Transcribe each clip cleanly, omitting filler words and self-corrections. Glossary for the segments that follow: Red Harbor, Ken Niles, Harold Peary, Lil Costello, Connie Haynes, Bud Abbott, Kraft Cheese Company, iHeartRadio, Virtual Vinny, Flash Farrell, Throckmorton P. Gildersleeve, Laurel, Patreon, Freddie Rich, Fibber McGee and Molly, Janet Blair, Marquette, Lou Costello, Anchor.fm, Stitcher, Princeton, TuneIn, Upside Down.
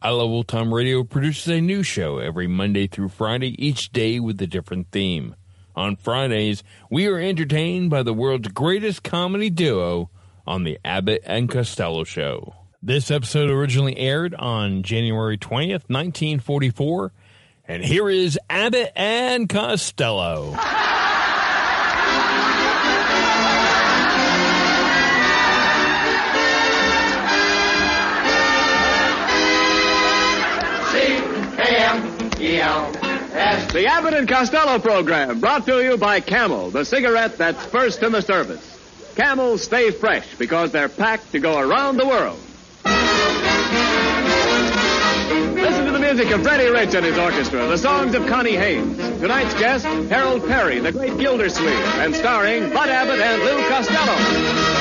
I Love Old Time Radio produces a new show every Monday through Friday, each day with a different theme. On Fridays, we are entertained by the world's greatest comedy duo on the Abbott and Costello Show. This episode originally aired on January 20th, 1944, and here is Abbott and Costello. The Abbott and Costello program, brought to you by Camel, the cigarette that's first in the service. Camels stay fresh because they're packed to go around the world. Listen to the music of Freddie Rich and his orchestra, the songs of Connie Haynes. Tonight's guest, Harold Peary, the great Gildersleeve, and starring Bud Abbott and Lil Costello.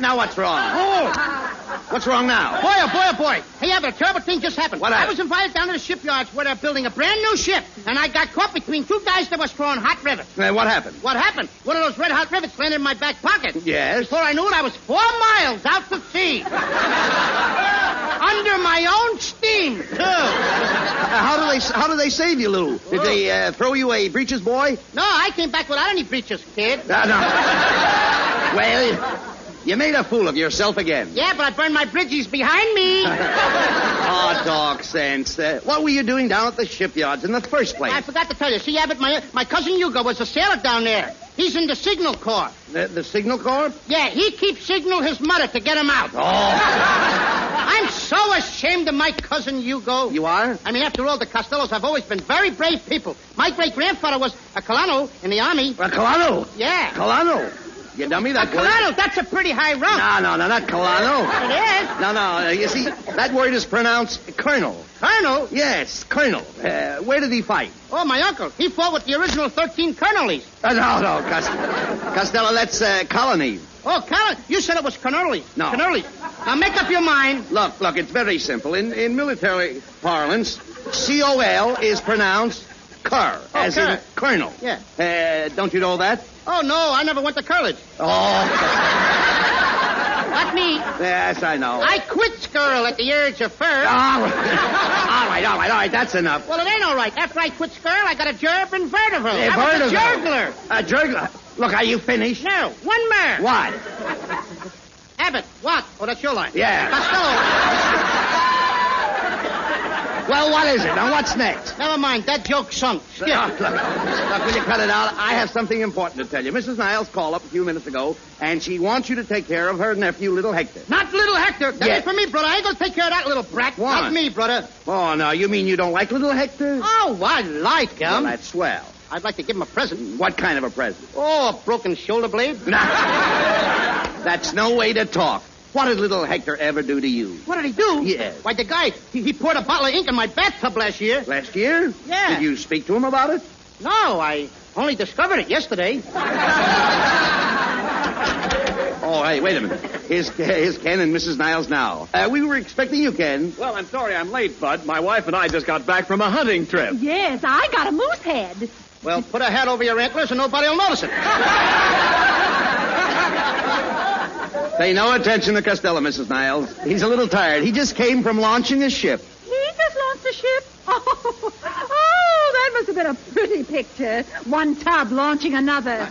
Now what's wrong? Oh, what's wrong now? Boy, oh boy, oh boy. Hey, Abbott, a terrible thing just happened. What happened? I was invited down to the shipyards where they're building a brand new ship, and I got caught between two guys that was throwing hot rivets. Now, what happened? What happened? One of those red hot rivets landed in my back pocket. Yes? Before I knew it, I was 4 miles out to sea. Under my own steam, too. How do they save you, Lou? Did they throw you a breeches boy? No, I came back without any breeches, kid. No. Well... you made a fool of yourself again. Yeah, but I burned my bridges behind me. Oh, dog sense. What were you doing down at the shipyards in the first place? I forgot to tell you. See, Abbott, my cousin Hugo was a sailor down there. He's in the Signal Corps. The Signal Corps? Yeah, he keeps signal his mother to get him out. Oh. I'm so ashamed of my cousin Hugo. You are? I mean, after all, the Costellos have always been very brave people. My great-grandfather was a Colano in the Army. A Colano? Yeah. Colano. You dummy, that... Colano, that's a pretty high rank. No, not Colano. It is. No, you see, that word is pronounced Colonel. Colonel? Yes, Colonel. Where did he fight? Oh, my uncle. He fought with the original 13 colonies. No, Costello, that's colony. Oh, colony. You said it was colonies. No. Colonies. Now, make up your mind. Look, it's very simple. In military parlance, C-O-L is pronounced Cur, as in Colonel. Yeah. Don't you know that? Oh, no, I never went to college. Oh. Not me. Yes, I know. I quit school at the age of 1. All right, that's enough. Well, it ain't all right. After I quit school, I got a job in Vertigo. I was a juggler. A juggler? Look, are you finished? No, one more. What? Abbott, what? Oh, that's your line. Yeah. Costello. Well, what is it? Now, what's next? Never mind. That joke sunk. Skip. Look, will you cut it out? I have something important to tell you. Mrs. Niles called up a few minutes ago, and she wants you to take care of her nephew, little Hector. Not little Hector. That ain't for me, brother. I ain't going to take care of that little brat. Why? Not me, brother. Oh, no, you mean you don't like little Hector? Oh, I like him. Well, that's swell. I'd like to give him a present. What kind of a present? Oh, a broken shoulder blade. Nah. That's no way to talk. What did little Hector ever do to you? What did he do? Yes. Why, the guy, he poured a bottle of ink in my bathtub last year. Last year? Yeah. Did you speak to him about it? No, I only discovered it yesterday. Oh, hey, wait a minute. Here's Ken and Mrs. Niles now. We were expecting you, Ken. Well, I'm sorry I'm late, Bud. My wife and I just got back from a hunting trip. Yes, I got a moose head. Well, put a hat over your antlers and nobody will notice it. Pay no attention to Costello, Mrs. Niles. He's a little tired. He just came from launching a ship. He just launched a ship? Oh, that must have been a pretty picture. One tub launching another.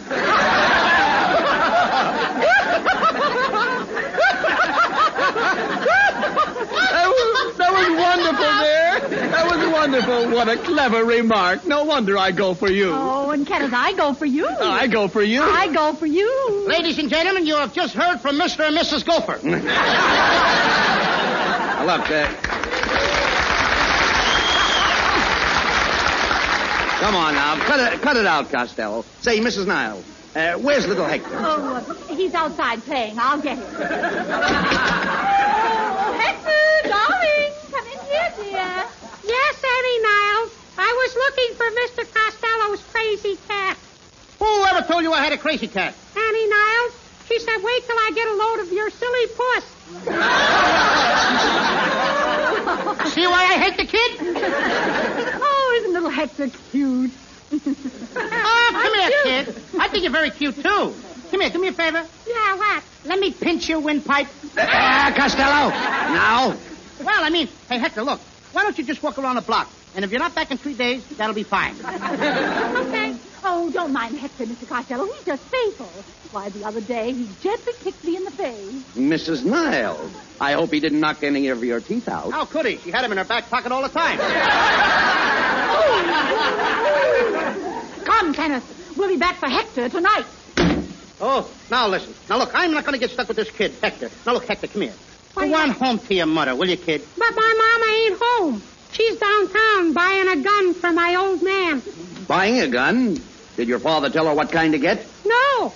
Wonderful. What a clever remark. No wonder I go for you. Oh, and Kenneth, I go for you. I go for you. I go for you. Ladies and gentlemen, you have just heard from Mr. and Mrs. Gopher. I love that. Come on now. Cut it out, Costello. Say, Mrs. Niles, where's little Hector? Oh, he's outside playing. I'll get him. Oh, Hector, darling. Come in here, dear. Yes, Annie Niles. I was looking for Mr. Costello's crazy cat. Who ever told you I had a crazy cat? Annie Niles. She said, wait till I get a load of your silly puss. See why I hate the kid? Isn't little Hector cute? Oh, come here, kid. I think you're very cute, too. Come here, do me a favor. Yeah, what? Let me pinch your windpipe. Costello, now. Well, I mean, hey, Hector, look. Why don't you just walk around the block? And if you're not back in 3 days, that'll be fine. Okay. Oh, don't mind Hector, Mr. Costello. He's just faithful. Why, the other day, he gently kicked me in the face. Mrs. Niles, I hope he didn't knock any of your teeth out. How could he? She had him in her back pocket all the time. Come, Kenneth. We'll be back for Hector tonight. Oh, now listen. Now, look, I'm not going to get stuck with this kid, Hector. Now, look, Hector, come here. Go on home to your mother, will you, kid? But my mama ain't home. She's downtown buying a gun for my old man. Buying a gun? Did your father tell her what kind to get? No.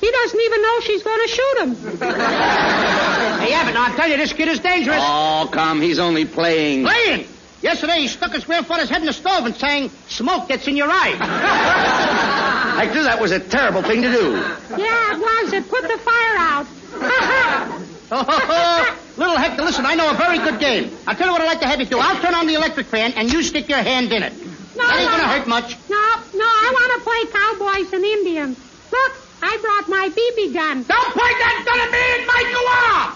He doesn't even know she's going to shoot him. Hey, Abbott, now, I'll tell you, this kid is dangerous. Oh, come, he's only playing. Playing? Yesterday, he stuck his grandfather's head in the stove and sang, "Smoke Gets in Your Eye." Hector, that was a terrible thing to do. Yeah, it was. It put the fire out. Oh, little Hector, listen, I know a very good game. I'll tell you what I'd like to have you do. I'll turn on the electric fan, and you stick your hand in it. No, that ain't going to hurt much. No, I want to play cowboys and Indians. Look, I brought my BB gun. Don't point that gun at me and Mike, you are!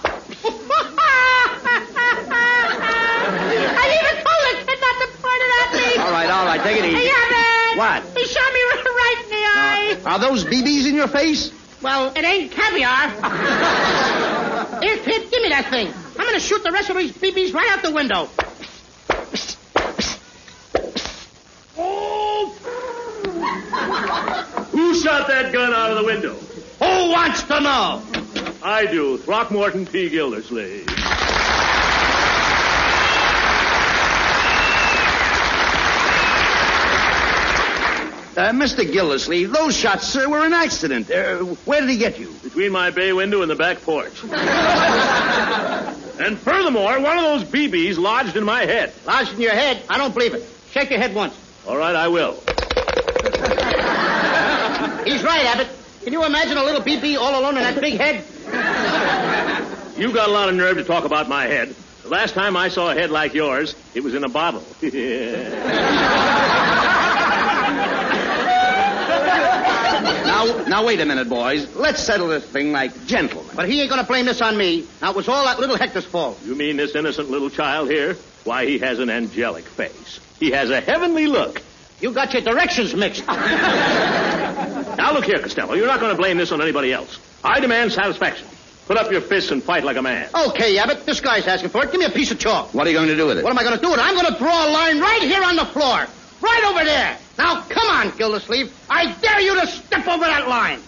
I even told the kid not to point it at me. All right, take it easy. Yeah, man. What? He shot me right in the eye. Are those BBs in your face? Well, it ain't caviar. Here, kid, give me that thing. I'm going to shoot the rest of these BBs right out the window. Who shot that gun out of the window? Who wants to know? I do. Throckmorton P. Gildersleeve. Mr. Gildersleeve, those shots, sir, were an accident. Where did he get you? Between my bay window and the back porch. And furthermore, one of those BBs lodged in my head. Lodged in your head? I don't believe it. Shake your head once. All right, I will. He's right, Abbott. Can you imagine a little BB all alone in that big head? You got a lot of nerve to talk about my head. The last time I saw a head like yours, it was in a bottle. Now, wait a minute, boys. Let's settle this thing like gentlemen. But he ain't going to blame this on me. Now, it was all that little Hector's fault. You mean this innocent little child here? Why, he has an angelic face. He has a heavenly look. You got your directions mixed. Now, look here, Costello. You're not going to blame this on anybody else. I demand satisfaction. Put up your fists and fight like a man. Okay, Abbott. This guy's asking for it. Give me a piece of chalk. What are you going to do with it? What am I going to do with it? I'm going to draw a line right here on the floor. Right over there. Now, come on, Gildersleeve. I dare you to step over that line.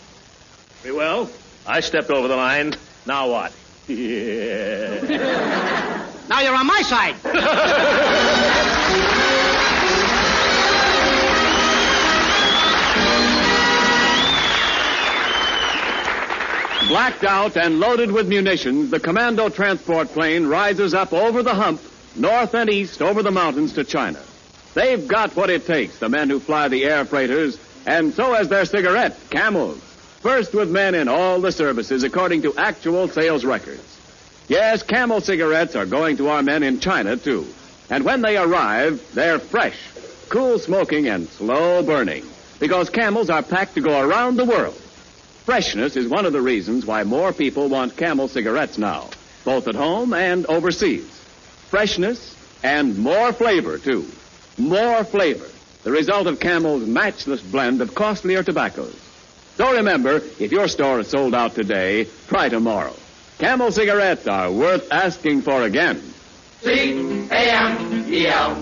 Very well. I stepped over the line. Now what? Yeah. Now you're on my side. Blacked out and loaded with munitions, the commando transport plane rises up over the hump, north and east over the mountains to China. They've got what it takes, the men who fly the air freighters, and so has their cigarette, Camels. First with men in all the services according to actual sales records. Yes, Camel cigarettes are going to our men in China, too. And when they arrive, they're fresh, cool smoking and slow burning, because Camels are packed to go around the world. Freshness is one of the reasons why more people want Camel cigarettes now, both at home and overseas. Freshness and more flavor, too. More flavor, the result of Camel's matchless blend of costlier tobaccos. So remember, if your store is sold out today, try tomorrow. Camel cigarettes are worth asking for again. C-A-M-E-L.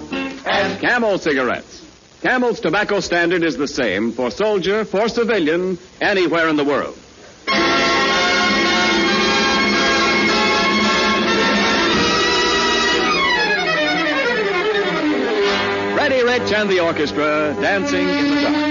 and Camel cigarettes. Camel's tobacco standard is the same for soldier, for civilian, anywhere in the world. Freddie Rich and the orchestra dancing in the dark.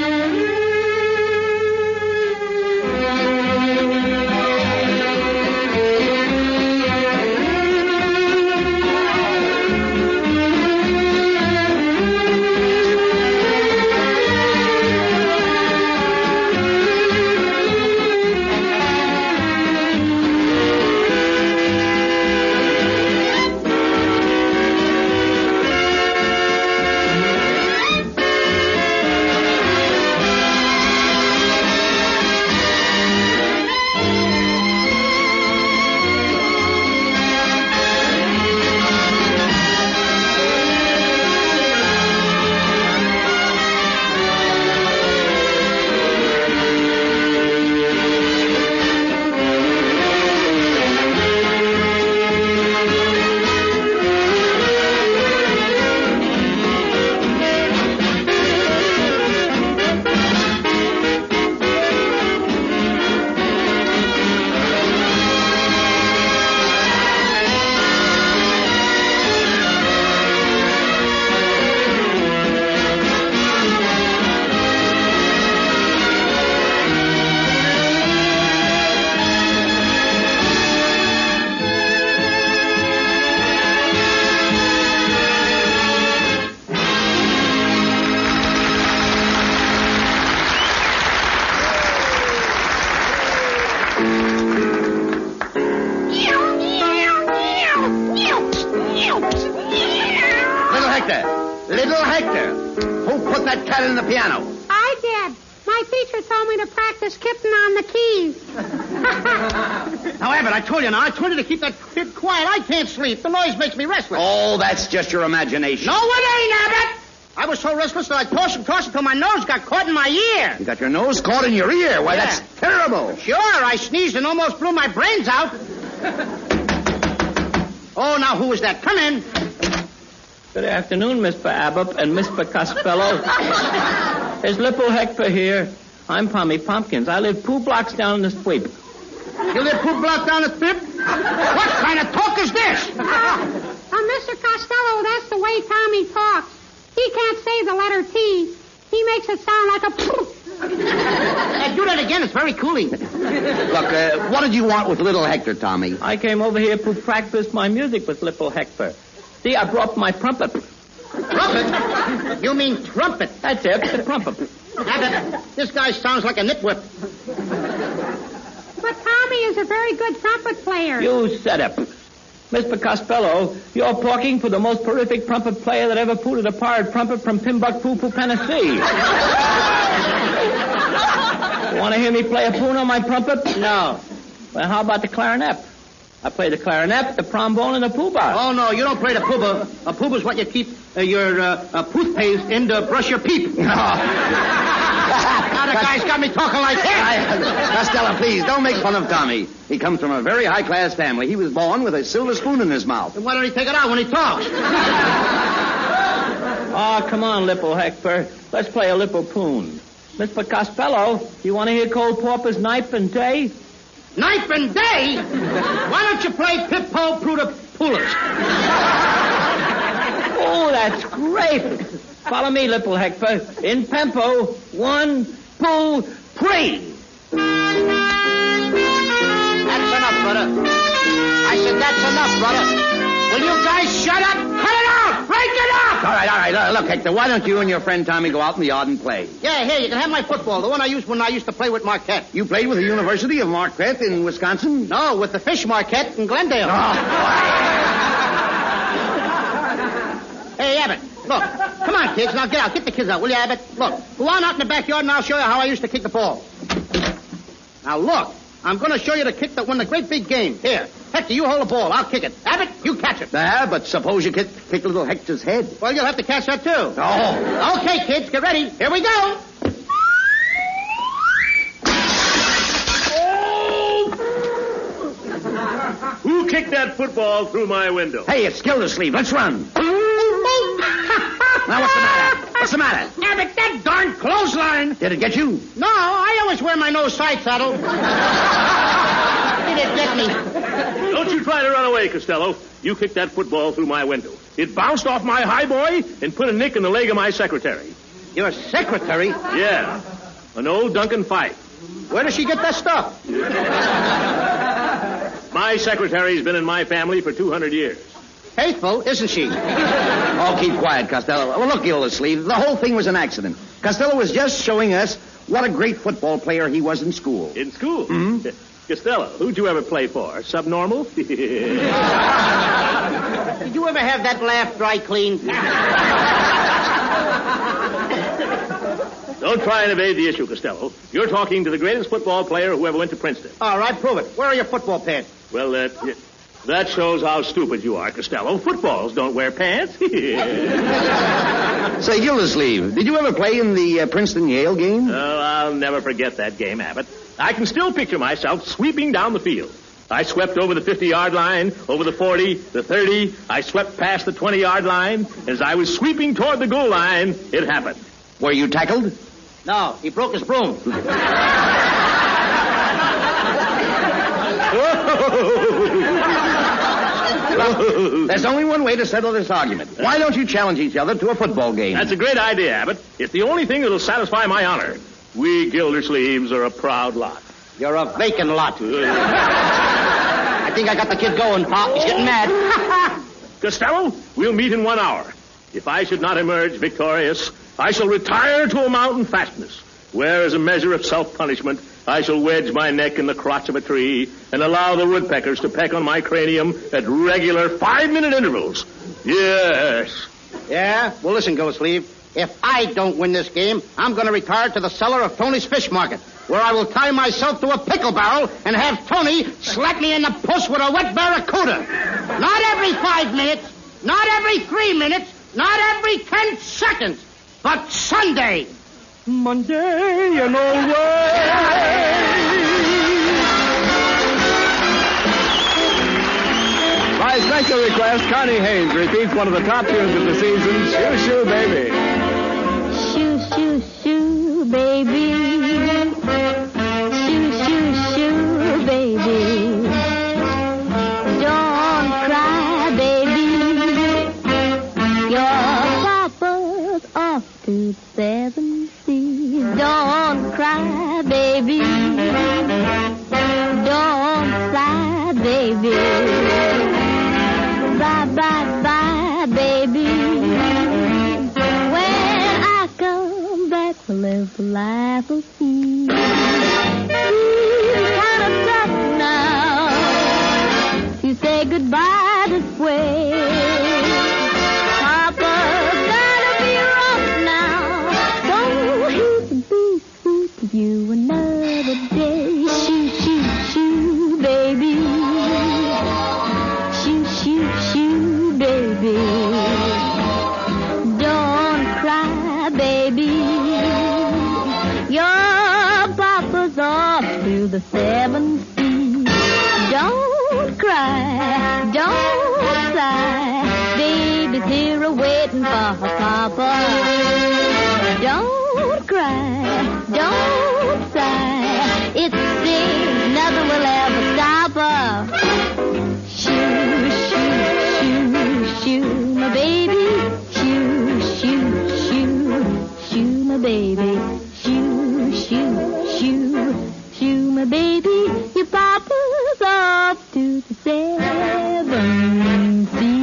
The noise makes me restless. Oh, that's just your imagination. No, it ain't, Abbott. I was so restless that I tossed and tossed until my nose got caught in my ear. You got your nose caught in your ear? Why, that's terrible. Sure, I sneezed and almost blew my brains out. Oh, now who was that? Come in. Good afternoon, Mr. Abbott and Mr. Costello. There's Lippo Hector here. I'm Pommy Pumpkins. I live 2 blocks down the street. You live 2 blocks down the street? What kind of talk is this? Mr. Costello, that's the way Tommy talks. He can't say the letter T. He makes it sound like a poof. Do that again. It's very cooling. Look, what did you want with little Hector, Tommy? I came over here to practice my music with little Hector. See, I brought my trumpet. Trumpet? You mean trumpet. That's it, the trumpet. Abbott, this guy sounds like a nitwit. But Tommy is a very good trumpet player. You set up. Mr. Costello, you're talking for the most prolific trumpet player that ever pooted a pirate trumpet from Timbuktu to Tennessee. Want to hear me play a poon on my trumpet? No. Well, how about the clarinet? I play the clarinet, the trombone, and the poobah. Oh, no, you don't play the poobah. A poobah's what you keep your toothpaste in to brush your peep. Now the guy's got me talking like that. Costello, please, don't make fun of Tommy. He comes from a very high-class family. He was born with a silver spoon in his mouth. Then why don't he take it out when he talks? Oh, come on, Lippo Hector. Let's play a Lippo poon. Mr. Costello, you want to hear Cole Pauper's Nipe and Day? Nipe and Day? Why don't you play Pip-Po Pruda Poolers? Oh, that's great. Follow me, Lippo Hector. In tempo, 1, 2, 3. That's enough, brother. I said that's enough, brother. Will you guys shut up? Cut it out! Break it up! All right. Look, Hector, why don't you and your friend Tommy go out in the yard and play? Yeah, here, you can have my football, the one I used when I used to play with Marquette. You played with the University of Marquette in Wisconsin? No, with the Fish Marquette in Glendale. Oh. Hey, Abbott. Look, come on, kids. Now get out. Get the kids out, will you, Abbott? Look, go on out in the backyard and I'll show you how I used to kick the ball. Now, look, I'm going to show you the kick that won the great big game. Here, Hector, you hold the ball. I'll kick it. Abbott, you catch it. Yeah, but suppose you kick little Hector's head. Well, you'll have to catch that, too. Oh. Okay, kids, get ready. Here we go. Oh! Who kicked that football through my window? Hey, it's Gildersleeve. Let's run. Now, what's the matter? What's the matter? Yeah, but that darn clothesline. Did it get you? No, I always wear my no sight saddle. Did it get me? Don't you try to run away, Costello. You kicked that football through my window. It bounced off my high boy and put a nick in the leg of my secretary. Your secretary? Yeah. An old Duncan Fife. Where does she get that stuff? My secretary's been in my family for 200 years. Faithful, isn't she? Oh, keep quiet, Costello. Well, look, Gildersleeve, the whole thing was an accident. Costello was just showing us what a great football player he was in school. In school? Mm-hmm. Costello, who'd you ever play for? Subnormal? Did you ever have that laugh dry cleaned? Don't try and evade the issue, Costello. You're talking to the greatest football player who ever went to Princeton. All right, prove it. Where are your football pants? Well, that shows how stupid you are, Costello. Footballs don't wear pants. Say, Gildersleeve, did you ever play in the Princeton-Yale game? Oh, I'll never forget that game, Abbott. I can still picture myself sweeping down the field. I swept over the 50-yard line, over the 40, the 30. I swept past the 20-yard line. As I was sweeping toward the goal line, it happened. Were you tackled? No, he broke his broom. Well, there's only one way to settle this argument. Why don't you challenge each other to a football game? That's a great idea, Abbott. It's the only thing that'll satisfy my honor. We Gildersleeves are a proud lot. You're a vacant lot. I think I got the kid going, Pop. He's getting mad. Costello, we'll meet in 1 hour. If I should not emerge victorious, I shall retire to a mountain fastness, where, as a measure of self-punishment, I shall wedge my neck in the crotch of a tree and allow the woodpeckers to peck on my cranium at regular 5-minute intervals. Yes. Yeah? Well, listen, Gildersleeve. If I don't win this game, I'm going to retire to the cellar of Tony's Fish Market, where I will tie myself to a pickle barrel and have Tony slap me in the puss with a wet barracuda. Not every 5 minutes, not every 3 minutes, not every 10 seconds. But Sunday, Monday, and always. By special request, Connie Haynes repeats one of the top tunes of the season, Shoo Shoo Baby. Shoo Shoo Shoo Baby. Shoo Shoo Shoo Baby. Don't cry, baby. You're off to seven seas. Don't cry, baby. Don't cry, baby. Bye, bye, bye, baby. When I come back, we'll live a life of peace. It's kind of tough now to say goodbye this way. You another day, shoo, shoo, shoo, baby. Shoo, shoo, shoo, baby. Don't cry, baby. Your papa's off to the seven seas. Don't cry, don't sigh. Baby's here a-waiting for her papa. Don't cry, don't. It's things nothing will ever stop her. Shoo, shoo, shoo, shoo, my baby. Shoo, shoo, shoo, shoo, my baby. Shoo, shoo, shoo, shoo, my baby. Your papa's off to the seven seas.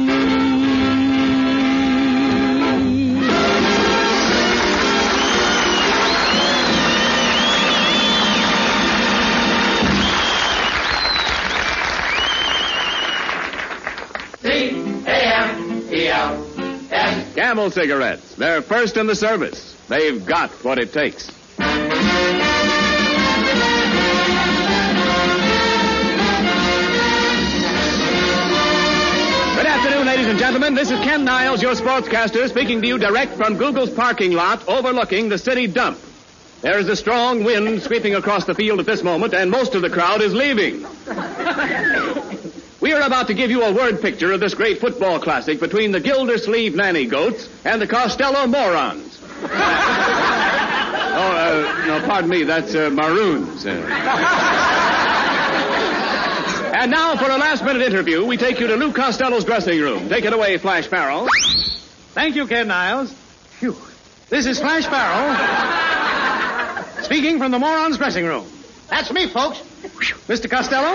Camel cigarettes. They're first in the service. They've got what it takes. Good afternoon, ladies and gentlemen. This is Ken Niles, your sportscaster, speaking to you direct from Google's parking lot overlooking the city dump. There is a strong wind sweeping across the field at this moment, and most of the crowd is leaving. We are about to give you a word picture of this great football classic between the Gildersleeve nanny goats and the Costello morons. No, pardon me, that's maroons. And now for a last-minute interview, we take you to Lou Costello's dressing room. Take it away, Flash Farrell. Thank you, Ken Niles. Phew. This is Flash Farrell speaking from the morons' dressing room. That's me, folks. Mr. Costello?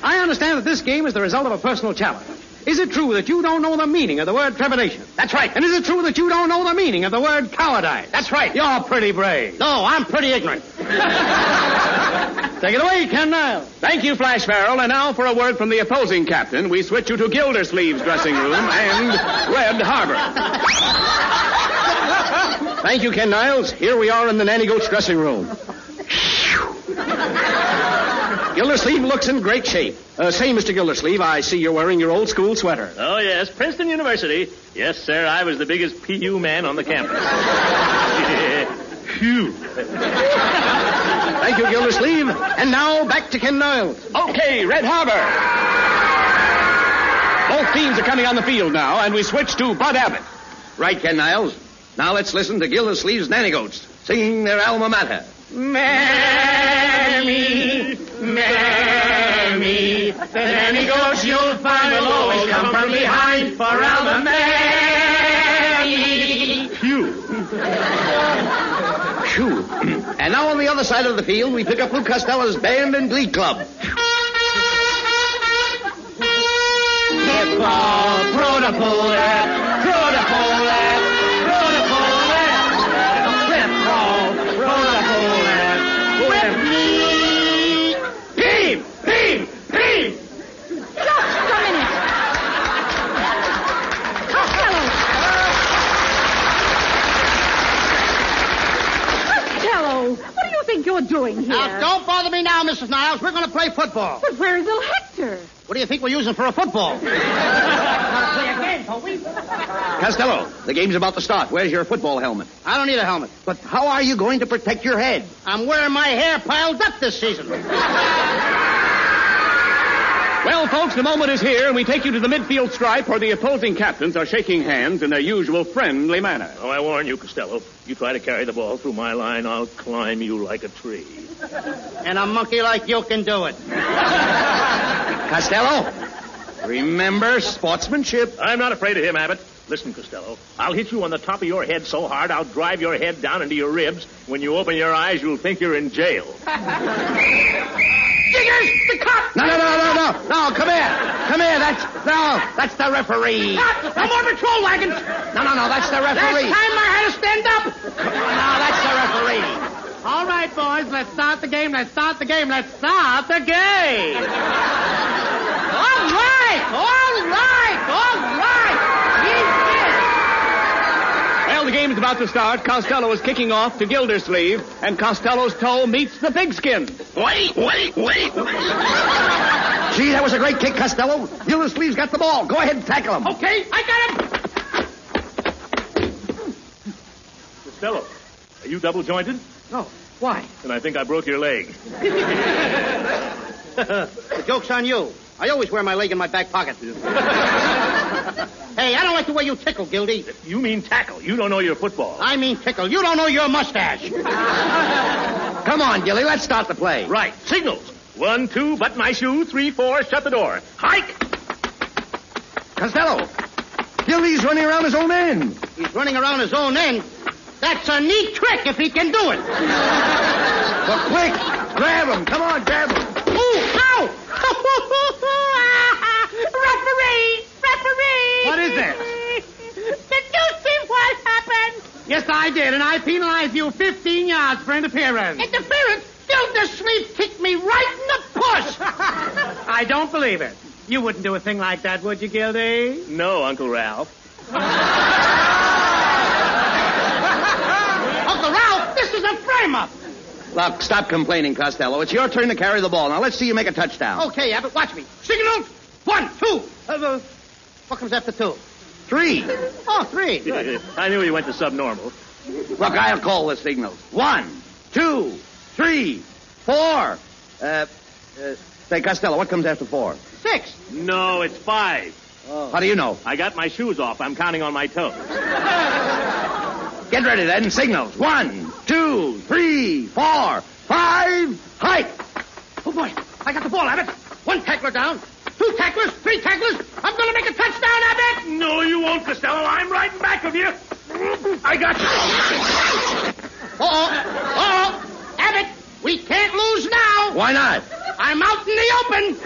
I understand that this game is the result of a personal challenge. Is it true that you don't know the meaning of the word trepidation? That's right. And is it true that you don't know the meaning of the word cowardice? That's right. You're pretty brave. No, I'm pretty ignorant. Take it away, Ken Niles. Thank you, Flash Farrell. And now for a word from the opposing captain, we switch you to Gildersleeve's dressing room and Red Harbor. Thank you, Ken Niles. Here we are in the nanny goat's dressing room. Gildersleeve looks in great shape. Say, Mr. Gildersleeve, I see you're wearing your old school sweater. Oh, yes, Princeton University. Yes, sir, I was the biggest PU man on the campus. Phew. Thank you, Gildersleeve. And now back to Ken Niles. Okay, Red Harbor. Both teams are coming on the field now, and we switch to Bud Abbott. Right, Ken Niles. Now let's listen to Gildersleeve's nanny goats singing their alma mater. Mammy, Mammy, the nanny goats you'll find will always come from behind for alma Mammy. Phew. Phew. And now on the other side of the field, we pick up Lou Costello's band and glee club. Football, protopolar, protopolar. You're doing here? Now, don't bother me now, Mrs. Niles. We're going to play football. But where is little Hector? What do you think we're using for a football? Costello, the game's about to start. Where's your football helmet? I don't need a helmet. But how are you going to protect your head? I'm wearing my hair piled up this season. Well, folks, the moment is here, and we take you to the midfield stripe where the opposing captains are shaking hands in their usual friendly manner. Oh, I warn you, Costello. You try to carry the ball through my line, I'll climb you like a tree. And a monkey like you can do it. Costello, remember sportsmanship. I'm not afraid of him, Abbott. Listen, Costello, I'll hit you on the top of your head so hard I'll drive your head down into your ribs. When you open your eyes, you'll think you're in jail. Diggers, the cop! No, come here, that's the referee. Cop, no more patrol wagons. No, that's the referee. Last time I had to stand up. No, that's the referee. All right, boys, let's start the game. All right. The game is about to start. Costello is kicking off to Gildersleeve, and Costello's toe meets the pigskin. Wait. Gee, that was a great kick, Costello. Gildersleeve's got the ball. Go ahead and tackle him. Okay, I got him. Costello, are you double-jointed? No. Why? And I think I broke your leg. The joke's on you. I always wear my leg in my back pocket. Hey, I don't like the way you tickle, Gildy. You mean tackle. You don't know your football. I mean tickle. You don't know your mustache. Come on, Gildy. Let's start the play. Right. Signals. 1, 2, butt my shoe. 3, 4, shut the door. Hike. Costello. Gildy's running around his own end. He's running around his own end? That's a neat trick if he can do it. Well, quick. Grab him. Come on, grab him. Ooh, ow. Referee. What is that? Did you see what happened? Yes, I did, and I penalized you 15 yards for interference. Interference? Gildersleeve kicked me right in the push. I don't believe it. You wouldn't do a thing like that, would you, Gildy? No, Uncle Ralph. Uncle Ralph, this is a frame-up. Look, stop complaining, Costello. It's your turn to carry the ball. Now, let's see you make a touchdown. Okay, Abbott, watch me. Signal. 1, 2. What comes after 2? 3. Oh, 3. Good. I knew he went to subnormal. Look, I'll call the signals. 1, 2, 3, 4. Say, Costello, what comes after 4? 6. No, it's 5. Oh. How do you know? I got my shoes off. I'm counting on my toes. Get ready, then. Signals. 1, 2, 3, 4, 5. Hike! Oh, boy. I got the ball, Abbott. 1 tackler down. 2 tacklers. 3 tacklers. I'm going to make a touchdown, Abbott. No, you won't, Costello. I'm right in back of you. I got you. Uh-oh. Abbott, we can't lose now. Why not? I'm out in the open.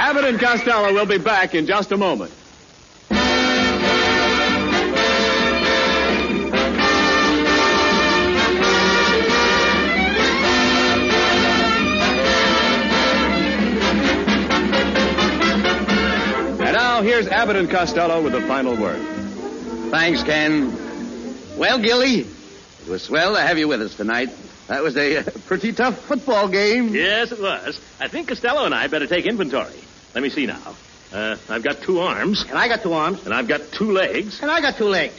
Abbott and Costello will be back in just a moment. Here's Abbott and Costello with the final word. Thanks, Ken. Well, Gilly, it was swell to have you with us tonight. That was a pretty tough football game. Yes, it was. I think Costello and I better take inventory. Let me see now. I've got 2 arms. And I got 2 arms. And I've got 2 legs. And I got 2 legs.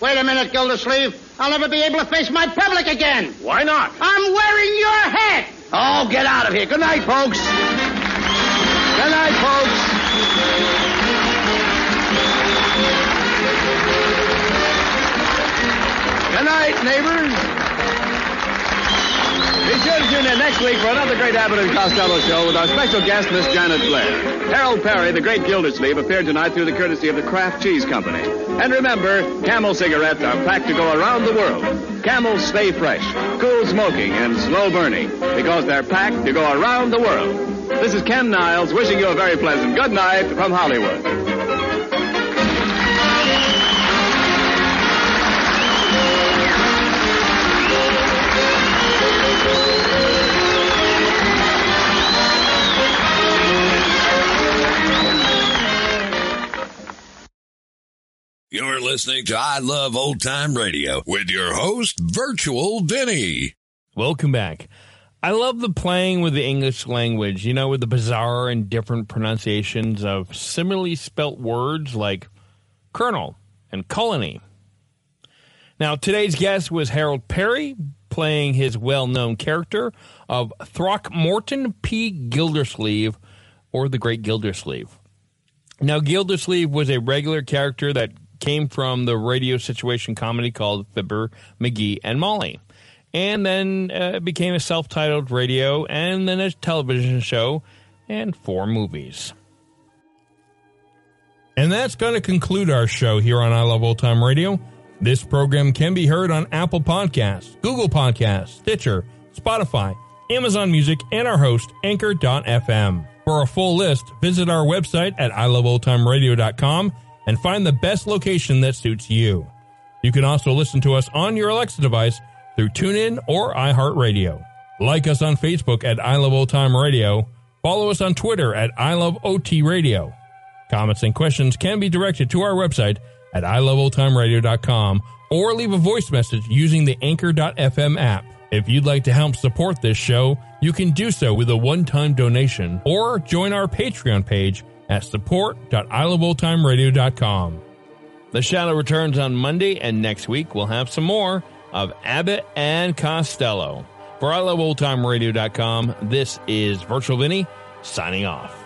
Wait a minute, Gildersleeve. I'll never be able to face my public again. Why not? I'm wearing your hat. Oh, get out of here. Good night, folks. Good night, folks. Good night, neighbors. Be sure to tune in next week for another great Abbott and Costello show with our special guest, Miss Janet Blair. Harold Peary, the great Gildersleeve, appeared tonight through the courtesy of the Kraft Cheese Company. And remember, Camel cigarettes are packed to go around the world. Camels stay fresh, cool smoking, and slow burning because they're packed to go around the world. This is Ken Niles wishing you a very pleasant good night from Hollywood. You're listening to I Love Old Time Radio with your host, Virtual Vinny. Welcome back. I love the playing with the English language, you know, with the bizarre and different pronunciations of similarly spelt words like colonel and colony. Now, today's guest was Harold Peary, playing his well-known character of Throckmorton P. Gildersleeve, or the Great Gildersleeve. Now, Gildersleeve was a regular character that came from the radio situation comedy called Fibber, McGee and Molly, and then became a self-titled radio and then a television show and 4 movies. And that's going to conclude our show here on I Love Old Time Radio. This program can be heard on Apple Podcasts, Google Podcasts, Stitcher, Spotify, Amazon Music, and our host, Anchor.fm. For a full list, visit our website at iloveoldtimeradio.com and find the best location that suits you. You can also listen to us on your Alexa device through TuneIn or iHeartRadio. Like us on Facebook at I Love Old Time Radio. Follow us on Twitter at I Love OT Radio. Comments and questions can be directed to our website at iloveoldtimeradio.com or leave a voice message using the Anchor.fm app. If you'd like to help support this show, you can do so with a one-time donation or join our Patreon page at support.iloveoldtimeradio.com. The Shadow returns on Monday, and next week we'll have some more of Abbott and Costello. For iloveoldtimeradio.com, this is Virtual Vinny signing off.